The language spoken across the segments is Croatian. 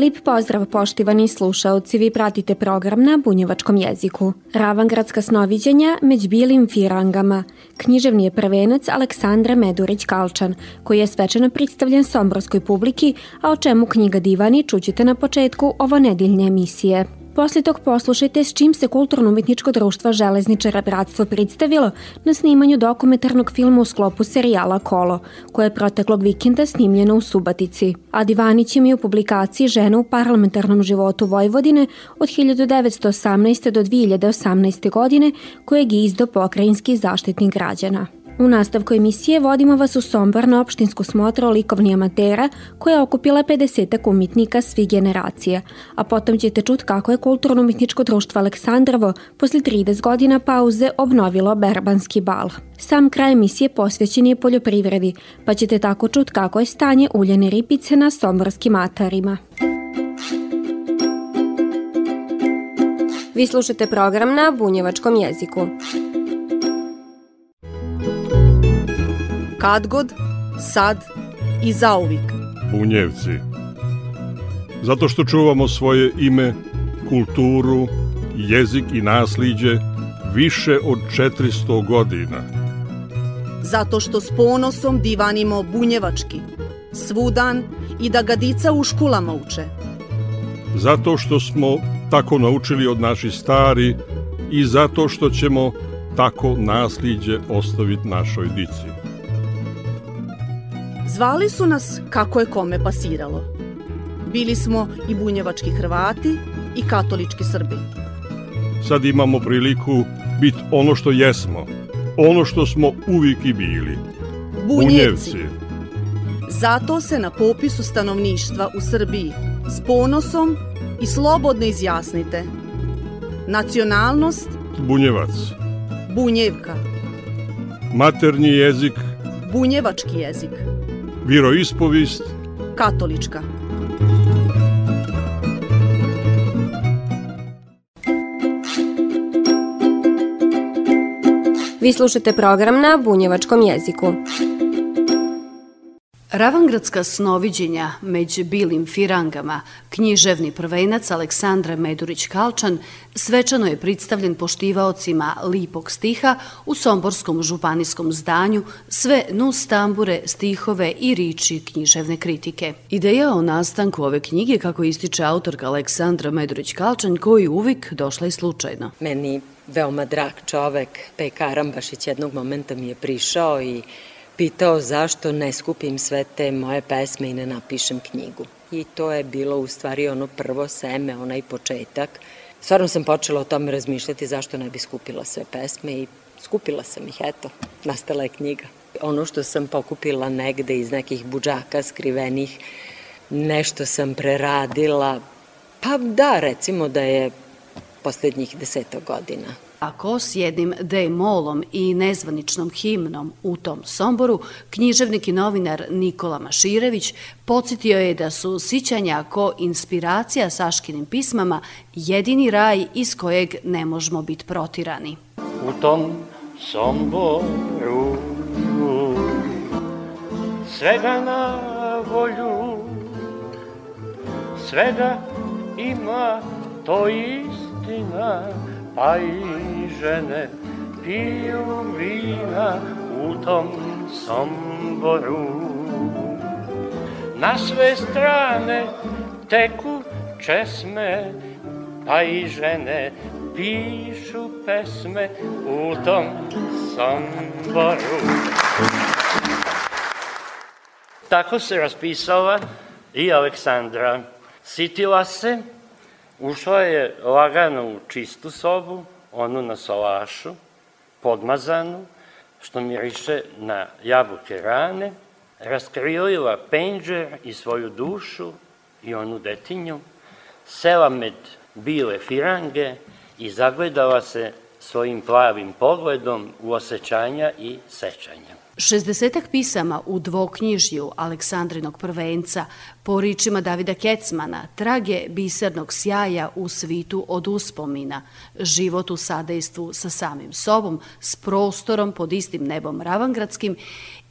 Lijep pozdrav poštivani slušaoci, vi pratite program na bunjevačkom jeziku. Ravangradska snoviđenja među bijelim firangama. Književni je prvenac Aleksandra Medurić-Kalčan, koji je svečano predstavljen somborskoj publiki, a o čemu knjiga divani čućete na početku ovo nedeljne emisije. Poslije tog poslušajte s čim se Kulturno-umetničko društvo Železničar Bratstvo predstavilo na snimanju dokumentarnog filma u sklopu serijala Kolo, koje je proteklog vikenda snimljeno u Subotici. A Divanićem je u publikaciji Žena u parlamentarnom životu Vojvodine od 1918. do 2018. godine, kojeg je izdao Pokrajinski zaštitnik građana. U nastavku emisije vodimo vas u Sombor na opštinsku smotru likovnih amatera koja je okupila 50-ak umjetnika svih generacija, a potom ćete čuti kako je Kulturno-umetničko društvo Aleksandrovo posle 30 godina pauze obnovilo Berbanski bal. Sam kraj emisije posvećen je poljoprivredi, pa ćete tako čuti kako je stanje uljene ripice na somborskim atarima. Vi slušate program na bunjevačkom jeziku. Kadgod, sad i zauvijek. Bunjevci. Zato što čuvamo svoje ime, kulturu, jezik i nasljeđe više od 400 godina. Zato što s ponosom divanimo bunjevački, svudan i da ga dica u školama uče. Zato što smo tako naučili od naših stari i zato što ćemo tako nasljeđe ostaviti našoj dici. Zvali su nas kako je kome pasiralo. Bili smo i bunjevački Hrvati i katolički Srbi. Sad imamo priliku biti ono što jesmo, ono što smo uvijek i bili. Bunjevci. Zato se na popisu stanovništva u Srbiji s ponosom i slobodno izjasnite. Nacionalnost? Bunjevac. Bunjevka. Maternji jezik? Bunjevački jezik. Vjeroispovijest katolička. Vi slušate program na bunjevačkom jeziku. Ravangradska snoviđenja među bilim firangama, književni prvenac Aleksandra Medurić-Kalčan svečano je predstavljen poštivaocima lipog stiha u somborskom županijskom zdanju sve nus tambure, stihove i riči književne kritike. Ideja o nastanku ove knjige, kako ističe autorka Aleksandra Medurić-Kalčan, koji uvijek došla i slučajno. Meni veoma drag čovek, Pejka Arambašić, jednog momenta mi je prišao i pitao zašto ne skupim sve te moje pesme i ne napišem knjigu. I to je bilo u stvari ono prvo seme, onaj početak. Stvarno sam počela o tome razmišljati zašto ne bi skupila sve pesme i skupila sam ih, eto, nastala je knjiga. Ono što sam pokupila negde iz nekih budžaka skrivenih, nešto sam preradila, pa da, recimo da je posljednjih 10 godina. Ako s jednim demolom i nezvaničnom himnom u tom Somboru, književnik i novinar Nikola Maširević podsjetio je da su sićanja ko inspiracija Saškinim pismama jedini raj iz kojeg ne možemo biti protirani. U tom Somboru svega na volju, svega ima, to istina. Pa i žene piju vina u tom Somboru. Na sve strane teku česme, pa i žene pišu pesme u tom Somboru. Tako se raspisala i Aleksandra. Sitila se. Ušla je lagano u čistu sobu, onu na salašu, podmazanu, što miriše na jabuke rane, raskrilila penđer i svoju dušu i onu detinju, sela med bile firange i zagledala se svojim plavim pogledom u osjećanja i sećanja. 60-ak pisama u dvoknjižju Aleksandrinog prvenca, po riječima Davida Kecmana, trage bisernog sjaja u svitu od uspomina, život u sadejstvu sa samim sobom, s prostorom pod istim nebom ravangradskim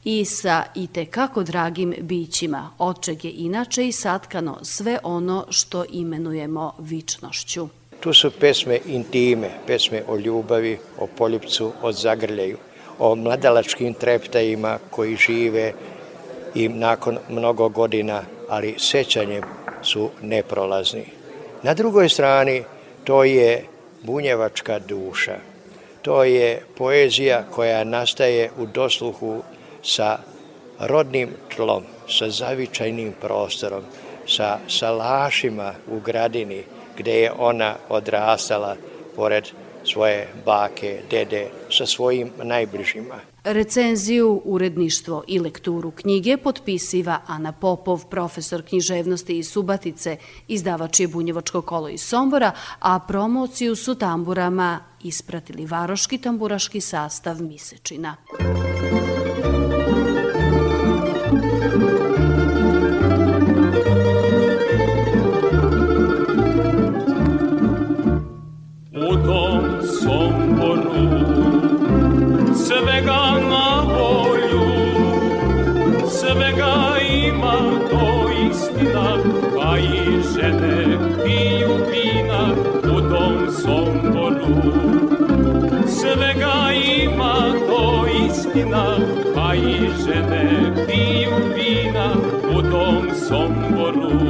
i sa itekako dragim bićima, od čeg je inače i satkano sve ono što imenujemo vičnošću. Tu su pesme intime, pesme o ljubavi, o poljupcu, o zagrljaju, o mladalačkim treptajima koji žive i nakon mnogo godina, ali sećanjem su neprolazni. Na drugoj strani, to je bunjevačka duša. To je poezija koja nastaje u dosluhu sa rodnim tlom, sa zavičajnim prostorom, sa salašima u gradini gde je ona odrastala pored svoje bake, dede, sa svojim najbližima. Recenziju, uredništvo i lekturu knjige potpisiva Ana Popov, profesor književnosti iz Subotice, izdavač je Bunjevačko kolo iz Sombora, a promociju su tamburama ispratili Varoški tamburaški sastav Misečina. A i žene piju vina u tom Somboru.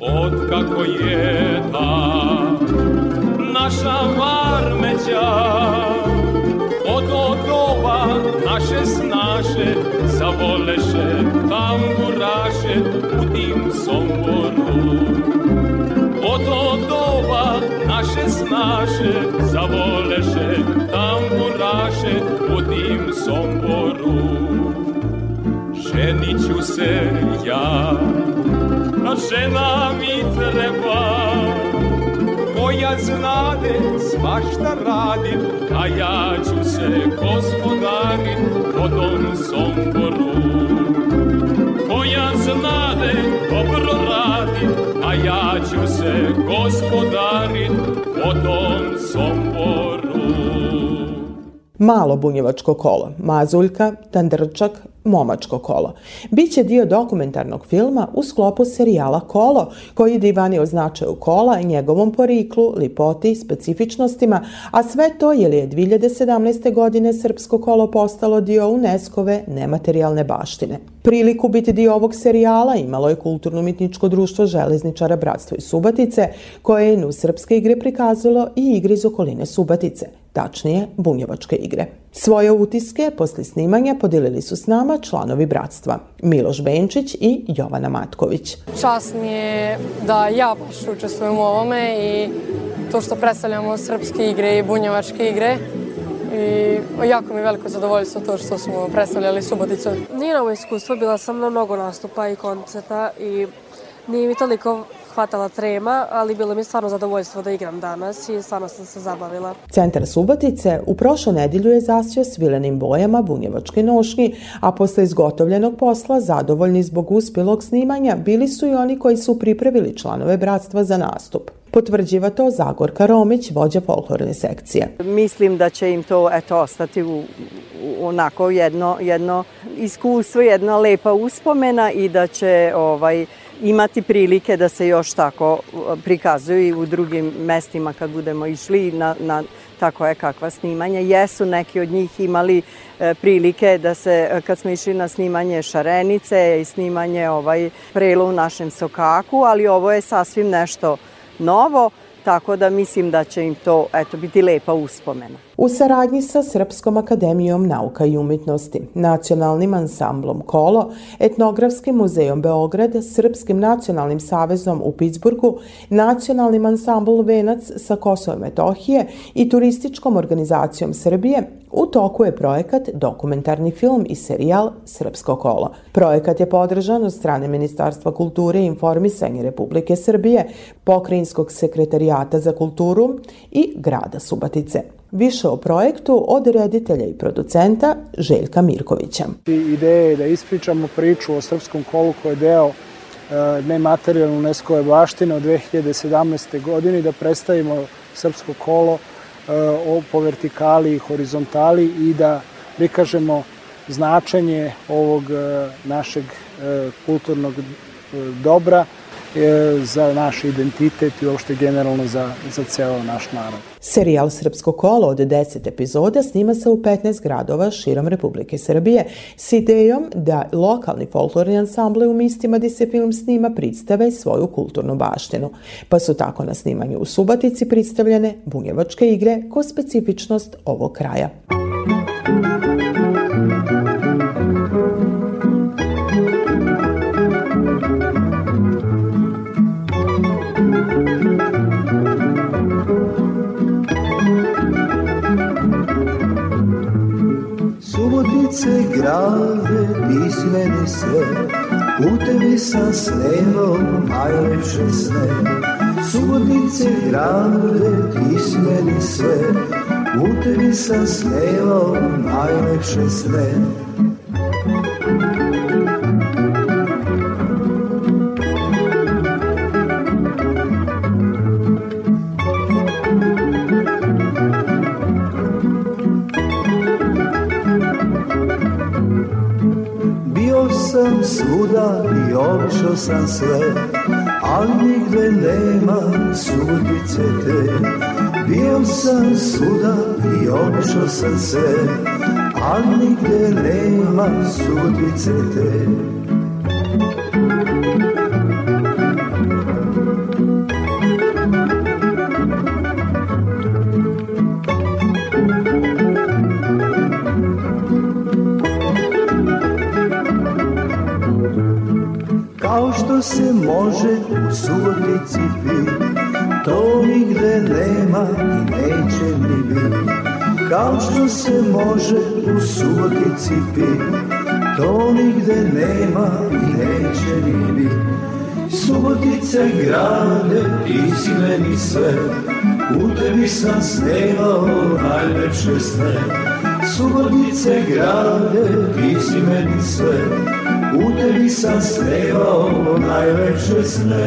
Otkako je ta naša varmeća, od odoba naše snaše zavoleše tamburaše u tim Somboru. Od odoba naše snaše zavoleše tamburaše u tim Somboru. Ženit ću se ja, a žena mi treba, koja znade svašta radim, a ja ću se gospodarim po tom Somboru. Koja znade dobro radim, a ja ću se gospodarim po tom Somboru. Malo bunjevačko kolo, mazuljka, tandrčak, momačko kolo. Biće dio dokumentarnog filma u sklopu serijala Kolo, koji divanio značaju kola i njegovom poriklu, lipoti, specifičnostima, a sve to jer je 2017. godine srpsko kolo postalo dio UNESCO-ve nematerijalne baštine. Priliku biti dio ovog serijala imalo je Kulturno-umetničko društvo Železničara Bratstvo iz Subotice, koje je na srpske igre prikazalo i igre iz okoline Subotice, tačnije bunjevačke igre. Svoje utiske posle snimanja podelili su s nama članovi bratstva Miloš Benčić i Jovana Matković. Čast mi je da ja baš učestvujem u ovome i to što predstavljamo srpske igre i bunjevačke igre. I jako mi je veliko zadovoljstvo to što smo predstavljali Suboticu. Nije novo iskustvo, bila sam na mnogo nastupa i koncerta i nije mi toliko hvatala trema, ali bilo mi stvarno zadovoljstvo da igram danas i stvarno sam se zabavila. Centar Subotice u prošlu nedjelju je zasjeo svilenim bojama bunjevačke nošnji, a posle izgotovljenog posla, zadovoljni zbog uspjelog snimanja, bili su i oni koji su pripremili članove bratstva za nastup. Potvrđiva to Zagorka Romić, vođa folklorne sekcije. Mislim da će im to ostati onako jedno iskustvo, jedna lepa uspomena i da će imati prilike da se još tako prikazuju i u drugim mestima kad budemo išli na tako je kakva snimanja. Jesu neki od njih imali prilike da se, kad smo išli na snimanje Šarenice i snimanje Prelo u našem sokaku, ali ovo je sasvim nešto novo, tako da mislim da će im to biti lepa uspomena. u saradnji sa Srpskom akademijom nauka i umjetnosti, Nacionalnim ansamblom KOLO, Etnografskim muzejom Beograd, Srpskim nacionalnim savezom u Pittsburghu, Nacionalnim ansamblom Venac sa Kosova i Metohije i Turističkom organizacijom Srbije, u toku je projekat dokumentarni film i serijal Srpsko kolo. Projekat je podržan od strane Ministarstva kulture i informisanje Republike Srbije, Pokrajinskog sekretarijata za kulturu i grada Subotice. Više o projektu od reditelja i producenta Željka Mirkovića. Ideja je da ispričamo priču o Srpskom kolu koji je deo nematerijalne UNESCO-ve baštine od 2017. godine, da predstavimo Srpsko kolo po vertikali i horizontali i da prikažemo značenje ovog našeg kulturnog dobra za naš identitet i uopšte generalno za ceo naš narod. Serijal Srpsko kolo od 10 epizoda snima se u 15 gradova širom Republike Srbije s idejom da lokalni folklorni ansamble u mistima gdje se film snima predstave svoju kulturnu baštinu. Pa su tako na snimanju u Subotici predstavljene bunjevačke igre kao specifičnost ovog kraja. Subotice grave, pismeni sve, u tebi sam snevao najlepše sne. Subotice grave, pismeni sve, u tebi sam snevao najlepše sne. Svuda i obišao sam sve, ali nigde nema Subotice te. Bio sam svuda i obišao sam sve, ali nigde nema Subotice te. Se može u Subotici biti, to nigde nema i neće ni biti. Kao što se može u Subotici biti, to nigde nema i neće ni biti. Subotice grade, ti si meni sve, u tebi sam snevao najlepše sne. Subotice grade, ti si meni sve, u tebi sam snevao najlepše sne.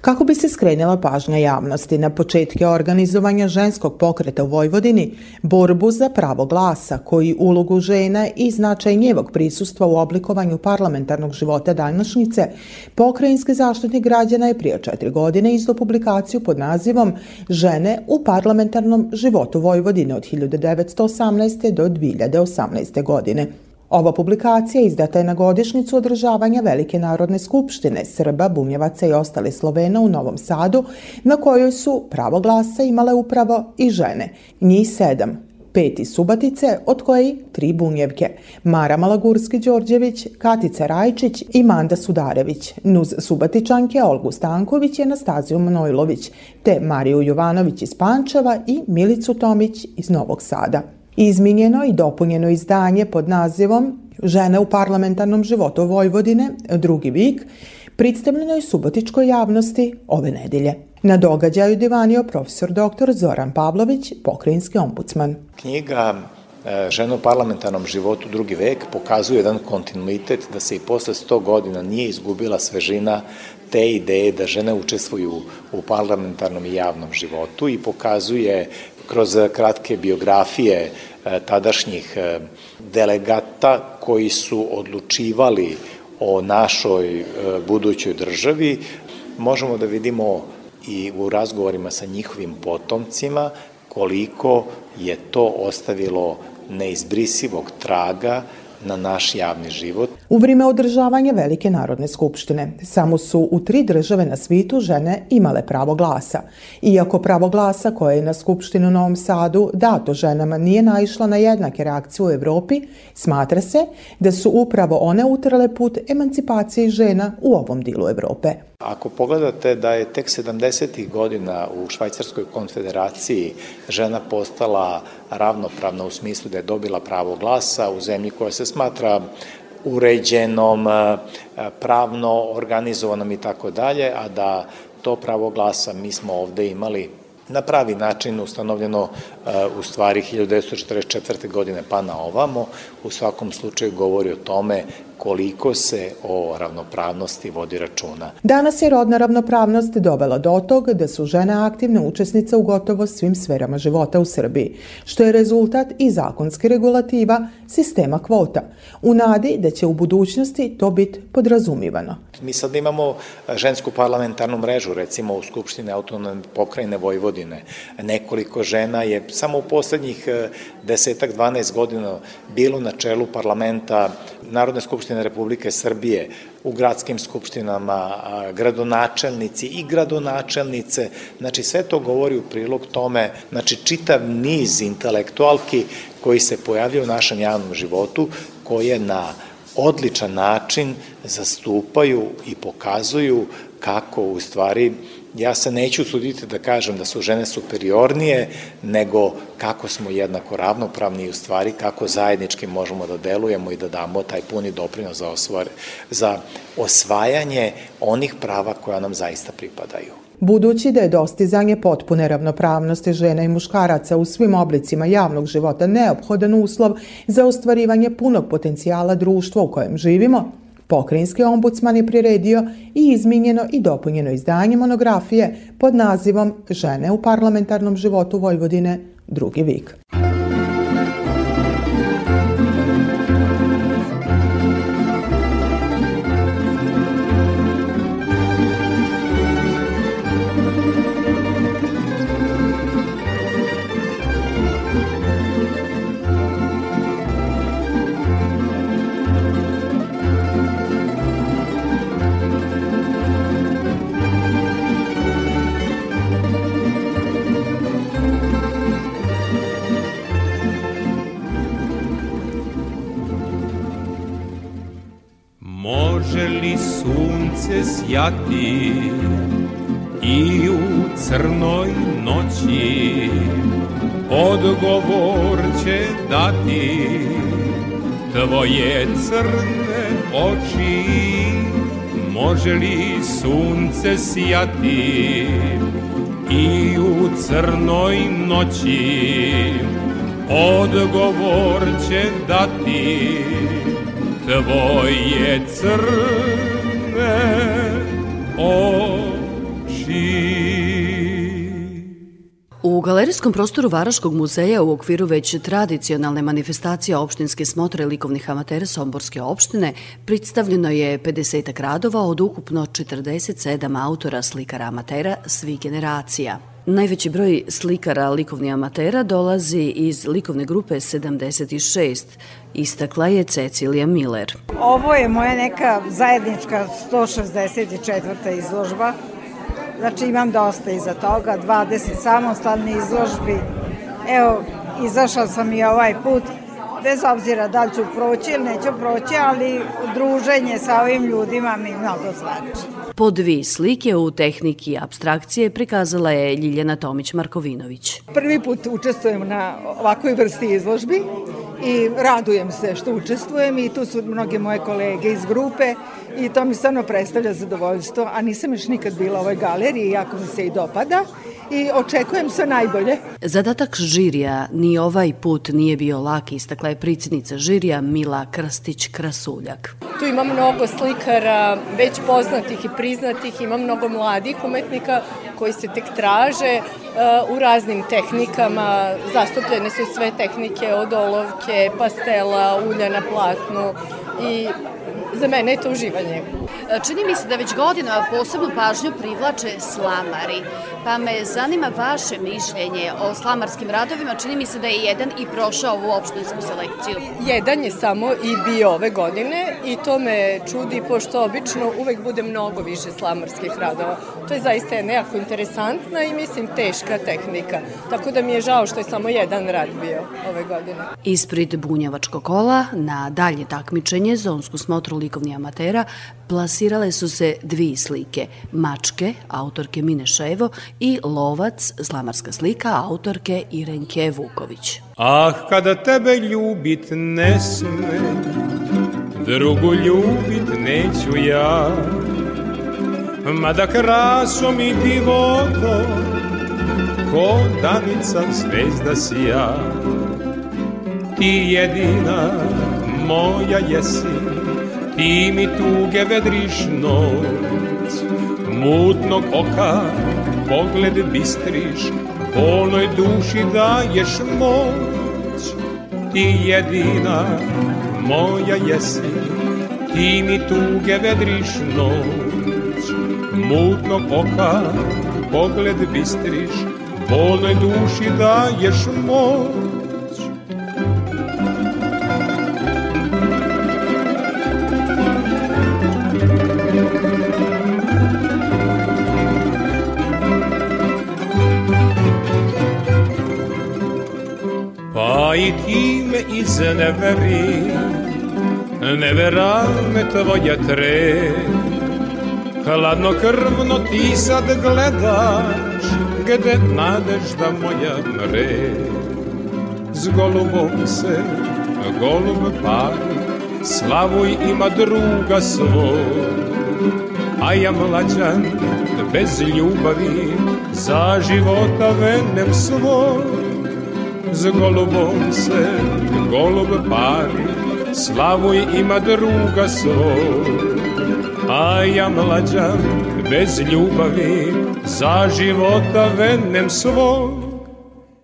Kako bi se skrenula pažnja javnosti na početke organizovanja ženskog pokreta u Vojvodini, borbu za pravo glasa, koji ulogu žena i značaj njevog prisustva u oblikovanju parlamentarnog života današnjice, pokrajinski zaštitnik građana je prije 4 godine izdao publikaciju pod nazivom Žene u parlamentarnom životu Vojvodine od 1918. do 2018. godine. Ova publikacija izdata je na godišnjicu održavanja Velike narodne skupštine Srba, Bunjevaca i ostalih Slovena u Novom Sadu, na kojoj su pravo glasa imale upravo i žene. Njih 7, 5 iz Subotice, od kojih 3 Bunjevke, Mara Malagurski-đorđević, Katica Rajčić i Manda Sudarević, nuz Subotičanke Olgu Stanković i Anastaziju Manojlović, te Mariju Jovanović iz Pančeva i Milicu Tomić iz Novog Sada. Izmijenjeno i dopunjeno izdanje pod nazivom Žene u parlamentarnom životu Vojvodine, drugi vik, predstavljeno je subotičkoj javnosti ove nedelje. Na događaju divanio profesor dr. Zoran Pavlović, pokrajinski ombudsman. Knjiga Žene u parlamentarnom životu, drugi vek pokazuje jedan kontinuitet da se i posle 100 godina nije izgubila svežina te ideje da žene učestvuju u parlamentarnom i javnom životu i pokazuje kroz kratke biografije tadašnjih delegata koji su odlučivali o našoj budućoj državi. Možemo da vidimo i u razgovorima sa njihovim potomcima koliko je to ostavilo neizbrisivog traga na naš javni život. U vrijeme održavanja Velike narodne skupštine samo su u 3 države na svijetu žene imale pravo glasa. Iako pravo glasa koje je na skupštinu u Novom Sadu dato ženama nije naišlo na jednake reakcije u Evropi, smatra se da su upravo one utrle put emancipaciji žena u ovom dilu Evrope. Ako pogledate da je tek 70-ih godina u Švajcarskoj konfederaciji žena postala ravnopravna u smislu da je dobila pravo glasa u zemlji koja se smatra uređenom, pravno organizovanom i tako dalje, a da to pravo glasa mi smo ovde imali na pravi način ustanovljeno u stvari 1944. godine pa na ovamo, u svakom slučaju govori o tome koliko se o ravnopravnosti vodi računa. Danas je rodna ravnopravnost dovela do toga da su žene aktivne učesnice u gotovo svim sferama života u Srbiji, što je rezultat i zakonske regulativa sistema kvota, u nadi da će u budućnosti to biti podrazumivano. Mi sad imamo žensku parlamentarnu mrežu, recimo u Skupštini Autonomne pokrajine Vojvodine. Nekoliko žena je samo u poslednjih 10-12 godina bilo na čelu parlamenta Narodne skupštine Republike Srbije, u gradskim skupštinama, gradonačelnici i gradonačelnice, znači sve to govori u prilog tome, znači čitav niz intelektualki koji se pojavljaju u našem javnom životu, koje na odličan način zastupaju i pokazuju kako u stvari, ja se neću usuditi da kažem da su žene superiornije, nego kako smo jednako ravnopravni i u stvari kako zajednički možemo da delujemo i da damo taj puni doprinos za osvajanje onih prava koja nam zaista pripadaju. Budući da je dostizanje potpune ravnopravnosti žena i muškaraca u svim oblicima javnog života neophodan uslov za ostvarivanje punog potencijala društva u kojem živimo, Pokrajinski ombudsman je priredio i izmijenjeno i dopunjeno izdanje monografije pod nazivom Žene u parlamentarnom životu Vojvodine, drugi vik. Sjati i u crnoj noći odgovor će dati tvoje crne oči. Može li sunce sjati i u crnoj noći odgovor će dati tvoje crne oči. U galerijskom prostoru Varaškog muzeja u okviru već tradicionalne manifestacije opštinske smotre likovnih amatera Somborske opštine predstavljeno je 50 radova od ukupno 47 autora slikara amatera svih generacija. Najveći broj slikara likovnih amatera dolazi iz likovne grupe 76, istakla je Cecilija Miler. Ovo je moja neka zajednička 164. izložba, znači imam dosta iza toga, 20 samostalnih izložbi. Evo, izašla sam i ovaj put, bez obzira da li ću proći ili neću proći, ali druženje sa ovim ljudima mi mnogo znači. Po 2 slike u tehniki apstrakcije prikazala je Ljiljana Tomić-Markovinović. Prvi put učestvujem na ovakvoj vrsti izložbi i radujem se što učestvujem i tu su mnoge moje kolege iz grupe i to mi stvarno predstavlja zadovoljstvo, a nisam još nikad bila u ovoj galeriji, jako mi se i dopada i očekujem sve najbolje. Zadatak žirija ni ovaj put nije bio lak, istakla je predsjednica žirija Mila Krstić Krasuljak. Tu ima mnogo slikara, već poznatih i priznatih, ima mnogo mladih umetnika koji se tek traže u raznim tehnikama, zastupljene su sve tehnike od olovke, pastela, ulja na platnu i za mene je to uživanje. Čini mi se da već godinama posebnu pažnju privlače slamari, pa me zanima vaše mišljenje o slamarskim radovima. Čini mi se da je jedan i prošao ovu opštinsku selekciju. Jedan je samo i bio ove godine i to me čudi, pošto obično uvek bude mnogo više slamarskih radova. To je zaista nekako interesantna i mislim teška tehnika, tako da mi je žao što je samo jedan rad bio ove godine. Ispred Bunjevačkog kola na dalje takmičenje za onsku smotru likovnih amatera plasirale su se dvije slike, Mačke, autorke Mine Šajevo, i Lovac, slamarska slika, autorke Irenke Vuković. Ah, kada tebe ljubit ne sme, drugu ljubit neću ja, mada krasom i divoko, ko danica zvezda si ja. Ti jedina moja jesi, ti mi tuge vedriš noć, mutnog oka pogled bistriš, onoj duši daješ moć. Ti jedina moja jesi, ti mi tuge vedriš noć, mutnog oka pogled bistriš, onoj duši daješ moć. I ti me izneveri, nevera me tvoja tre, hladnokrvno ti sad gledaš, gde nadežda moja mre. S golubom se golub pali, slavuj ima druga svoj, a ja mlađan bez ljubavi, za života venem svoj. S golubom se golub pari, slavu ima druga svoj, a ja mlađan bez ljubavi, za života venem svoj.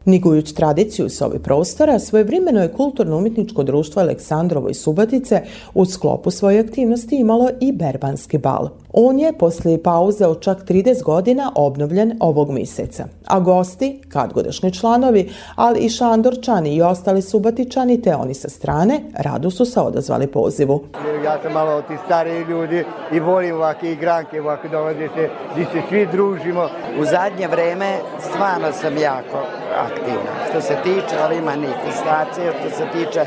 Nigujući tradiciju s ovih prostora, svojevremeno je Kulturno-umetničko društvo Aleksandrovo iz Subotice u sklopu svoje aktivnosti imalo i berbanski bal. On je poslije pauze od čak 30 godina obnovljen ovog mjeseca, a gosti, kadgodašnji članovi, ali i Šandorčani i ostali Subotičani te oni sa strane, rado su se odazvali pozivu. Ja sam malo od tih stariji ljudi i volim ovakve igranke, ovako dolaze se, gdje se svi družimo. U zadnje vreme stvarno sam jako aktivna. Što se tiče ovih manifestacija, što se tiče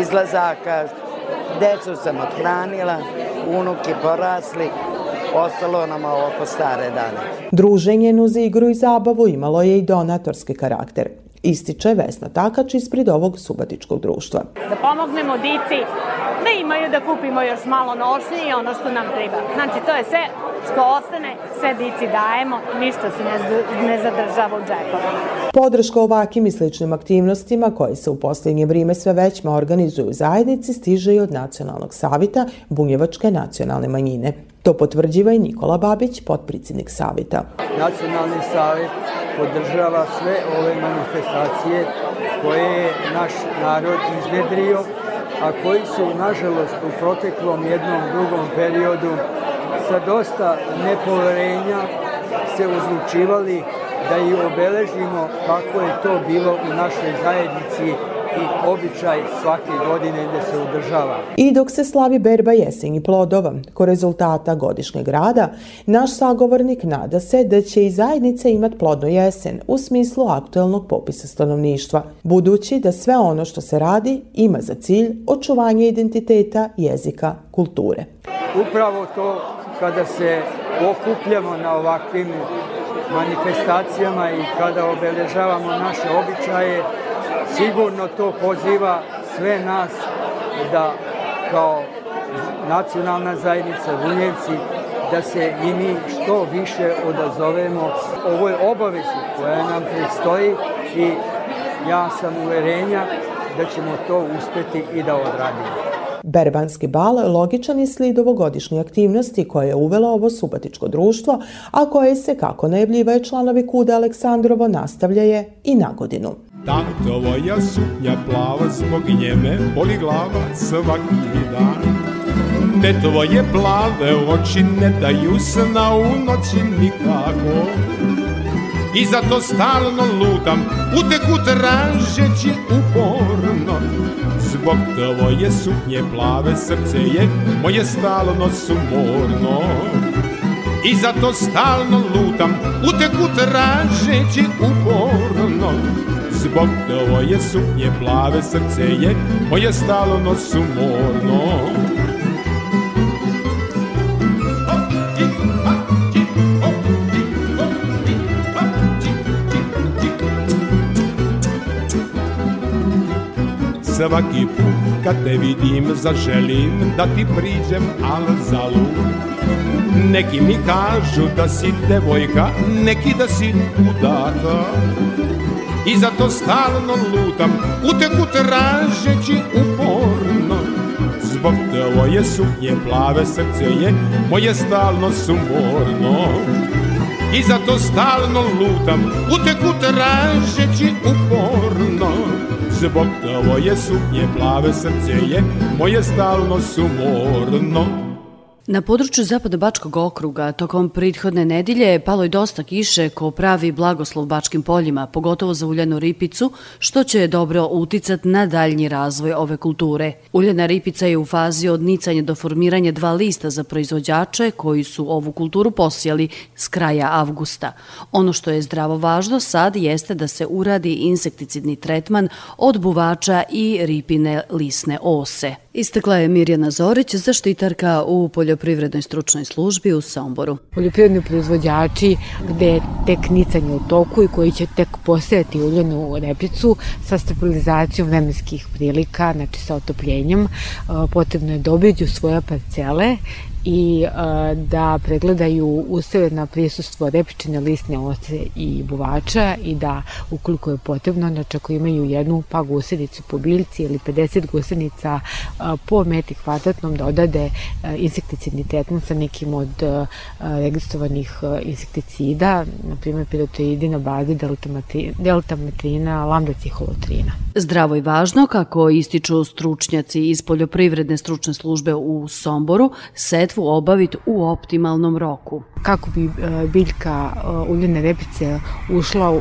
izlazaka, decu sam odhranila, unuki porasli, ostalo nam ovo po stare dane. Druženje uz igru i zabavu imalo je i donatorski karakter. Ističe Vesna Takač ispred ovog Subotičkog društva. Da pomognemo dici, da imaju da kupimo još malo nošnje i ono što nam treba. Znači, to je sve što ostane, sve dici dajemo, ništa se ne zadržava u džepovima. Podrška ovakvim i sličnim aktivnostima, koje se u posljednje vrijeme sve većma organizuju u zajednici, stiže i od Nacionalnog savjeta Bunjevačke nacionalne manjine. To potvrđiva i Nikola Babić, potpredsjednik savjeta. Nacionalni savjet podržava sve ove manifestacije koje je naš narod iznedrio, a koji su, nažalost, u proteklom jednom drugom periodu sa dosta nepoverenja se odlučivali da i obeležimo kako je to bilo u našoj zajednici i običaj svake godine da se održava. I dok se slavi berba jesenji plodova, ko rezultata godišnjeg rada, naš sagovornik nada se da će i zajednice imati plodnu jesen u smislu aktuelnog popisa stanovništva, budući da sve ono što se radi ima za cilj očuvanje identiteta, jezika, kulture. Upravo to, kada se okupljamo na ovakvim manifestacijama i kada obeležavamo naše običaje, sigurno to poziva sve nas da kao nacionalna zajednica Bunjevci da se i mi što više odazovemo ovoj obavezi koja nam predstoji i ja sam uverenja da ćemo to uspjeti i da odradimo. Berbanski bal logičan je slijed ovogodišnje aktivnosti koje je uvelo ovo Subotičko društvo, a koje se, kako najavljivaju članovi KUD-a Aleksandrovo, nastavlja je i na godinu. Tantova suknja plava, zbog njeme boli glava svaki dan. te tvoje plave oči ne daju sna u noći nikako. I zato stalno lutam, uteku tražeći uporno. Zbog tvoje suknje plave srce je moje stalno sumorno. I zato stalno lutam, uteku tražeći uporno. Zbog tvoje suknje plave srce je moje stalno sumorno. Svaki put kad te vidim zaželim da ti priđem, al zalud. Neki mi kažu da si devojka, neki da si udata. I zato stalno lutam, uteku tražeći uporno. Zbog tvoje suknje plave srce je moje stalno sumorno. I zato stalno lutam, uteku tražeći uporno. Zbog tvoje suknje plave srce je moje stalno sumorno. Na području Zapadno-Bačkog okruga tokom prethodne nedelje palo je dosta kiše ko pravi blagoslov bačkim poljima, pogotovo za uljanu ripicu, što će dobro uticati na daljnji razvoj ove kulture. Uljana ripica je u fazi od nicanja do formiranja dva lista za proizvođače koji su ovu kulturu posijali s kraja avgusta. Ono što je zdravo važno sad jeste da se uradi insekticidni tretman od buvača i ripine lisne ose. Istekla je Mirjana Zorić, zaštitarka u poljoprivrednoj stručnoj službi u Somboru. Poljoprivredni proizvođači gde je tek nicanje u toku i koji će tek posejati uljanu repicu sa stabilizacijom vremenskih prilika, znači sa otopljenjem, potrebno je da obiđu svoje parcele i da pregledaju useve na prisustvo repičine, lisne ose i buvača i da ukoliko je potrebno, znači ako imaju jednu pa gusenicu po biljci ili 50 gusenica po metri kvadratnom dodade insekticidni tretman sa nekim od registrovanih insekticida, na primjer pirotoidi na bazi deltamatrina, lambdaciholotrina. Zdravo i važno, kako ističu stručnjaci iz poljoprivredne stručne službe u Somboru, set obaviti u optimalnom roku. Kako bi biljka uljene repice ušla u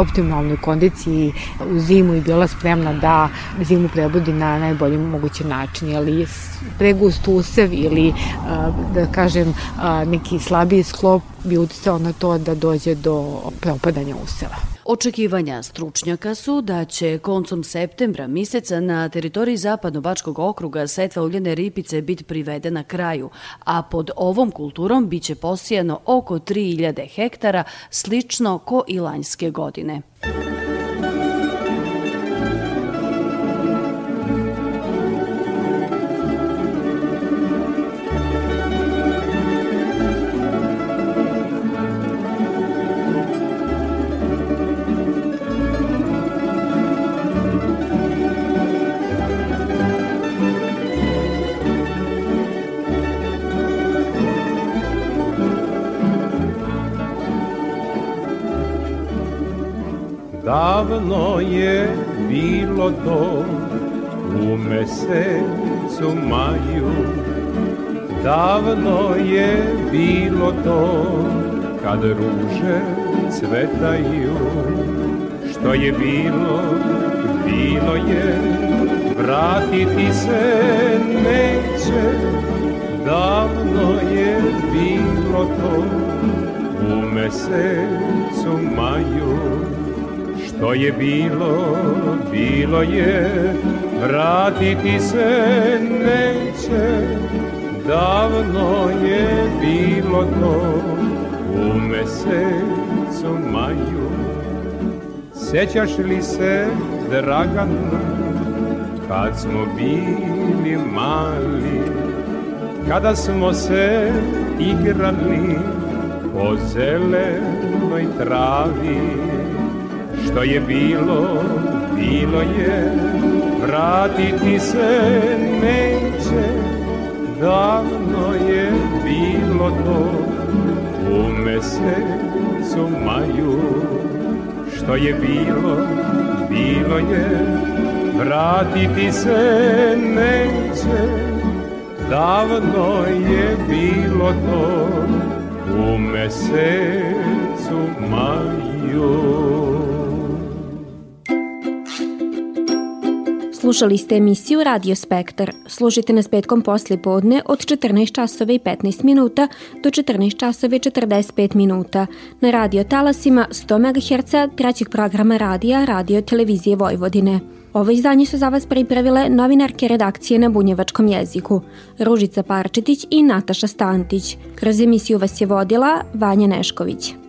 optimalnoj kondiciji u zimu i bila spremna da zimu prebrodi na najbolji mogući način, ali pregust usev ili da kažem neki slabiji sklop bi uticao na to da dođe do propadanja useva. Očekivanja stručnjaka su da će koncom septembra mjeseca na teritoriji Zapadno-Bačkog okruga setva uljene ripice biti privedena kraju, a pod ovom kulturom biće posijano oko 3000 hektara, slično ko i lanjske godine. Davno je bilo to u mesecu maju, davno je bilo to kad ruže cvetaju. Što je bilo, bilo je, vratiti se neće. Davno je bilo to u mesecu maju. Što je bilo, bilo je, vratiti se neće. Davno je bilo to u mesecu maju. Sjećaš li se, Dragana, kad smo bili mali, kada smo se igrali po zelenoj travi? Što je bilo, bilo je, vratiti se neće. Davno je bilo to u mesecu maju. Što je bilo, bilo je, vratiti se neće. davno je bilo to u mesecu maju. Slušali ste emisiju Radio Spektar. Slušajte nas petkom poslijepodne od 14:15 do 14:45 na radio talasima 100 MHz trećeg programa radija Radio Televizije Vojvodine. Ovo izdanje su za vas pripravile novinarke redakcije na bunjevačkom jeziku, Ružica Parčetić i Nataša Stantić. Kroz emisiju vas je vodila Vanja Nešković.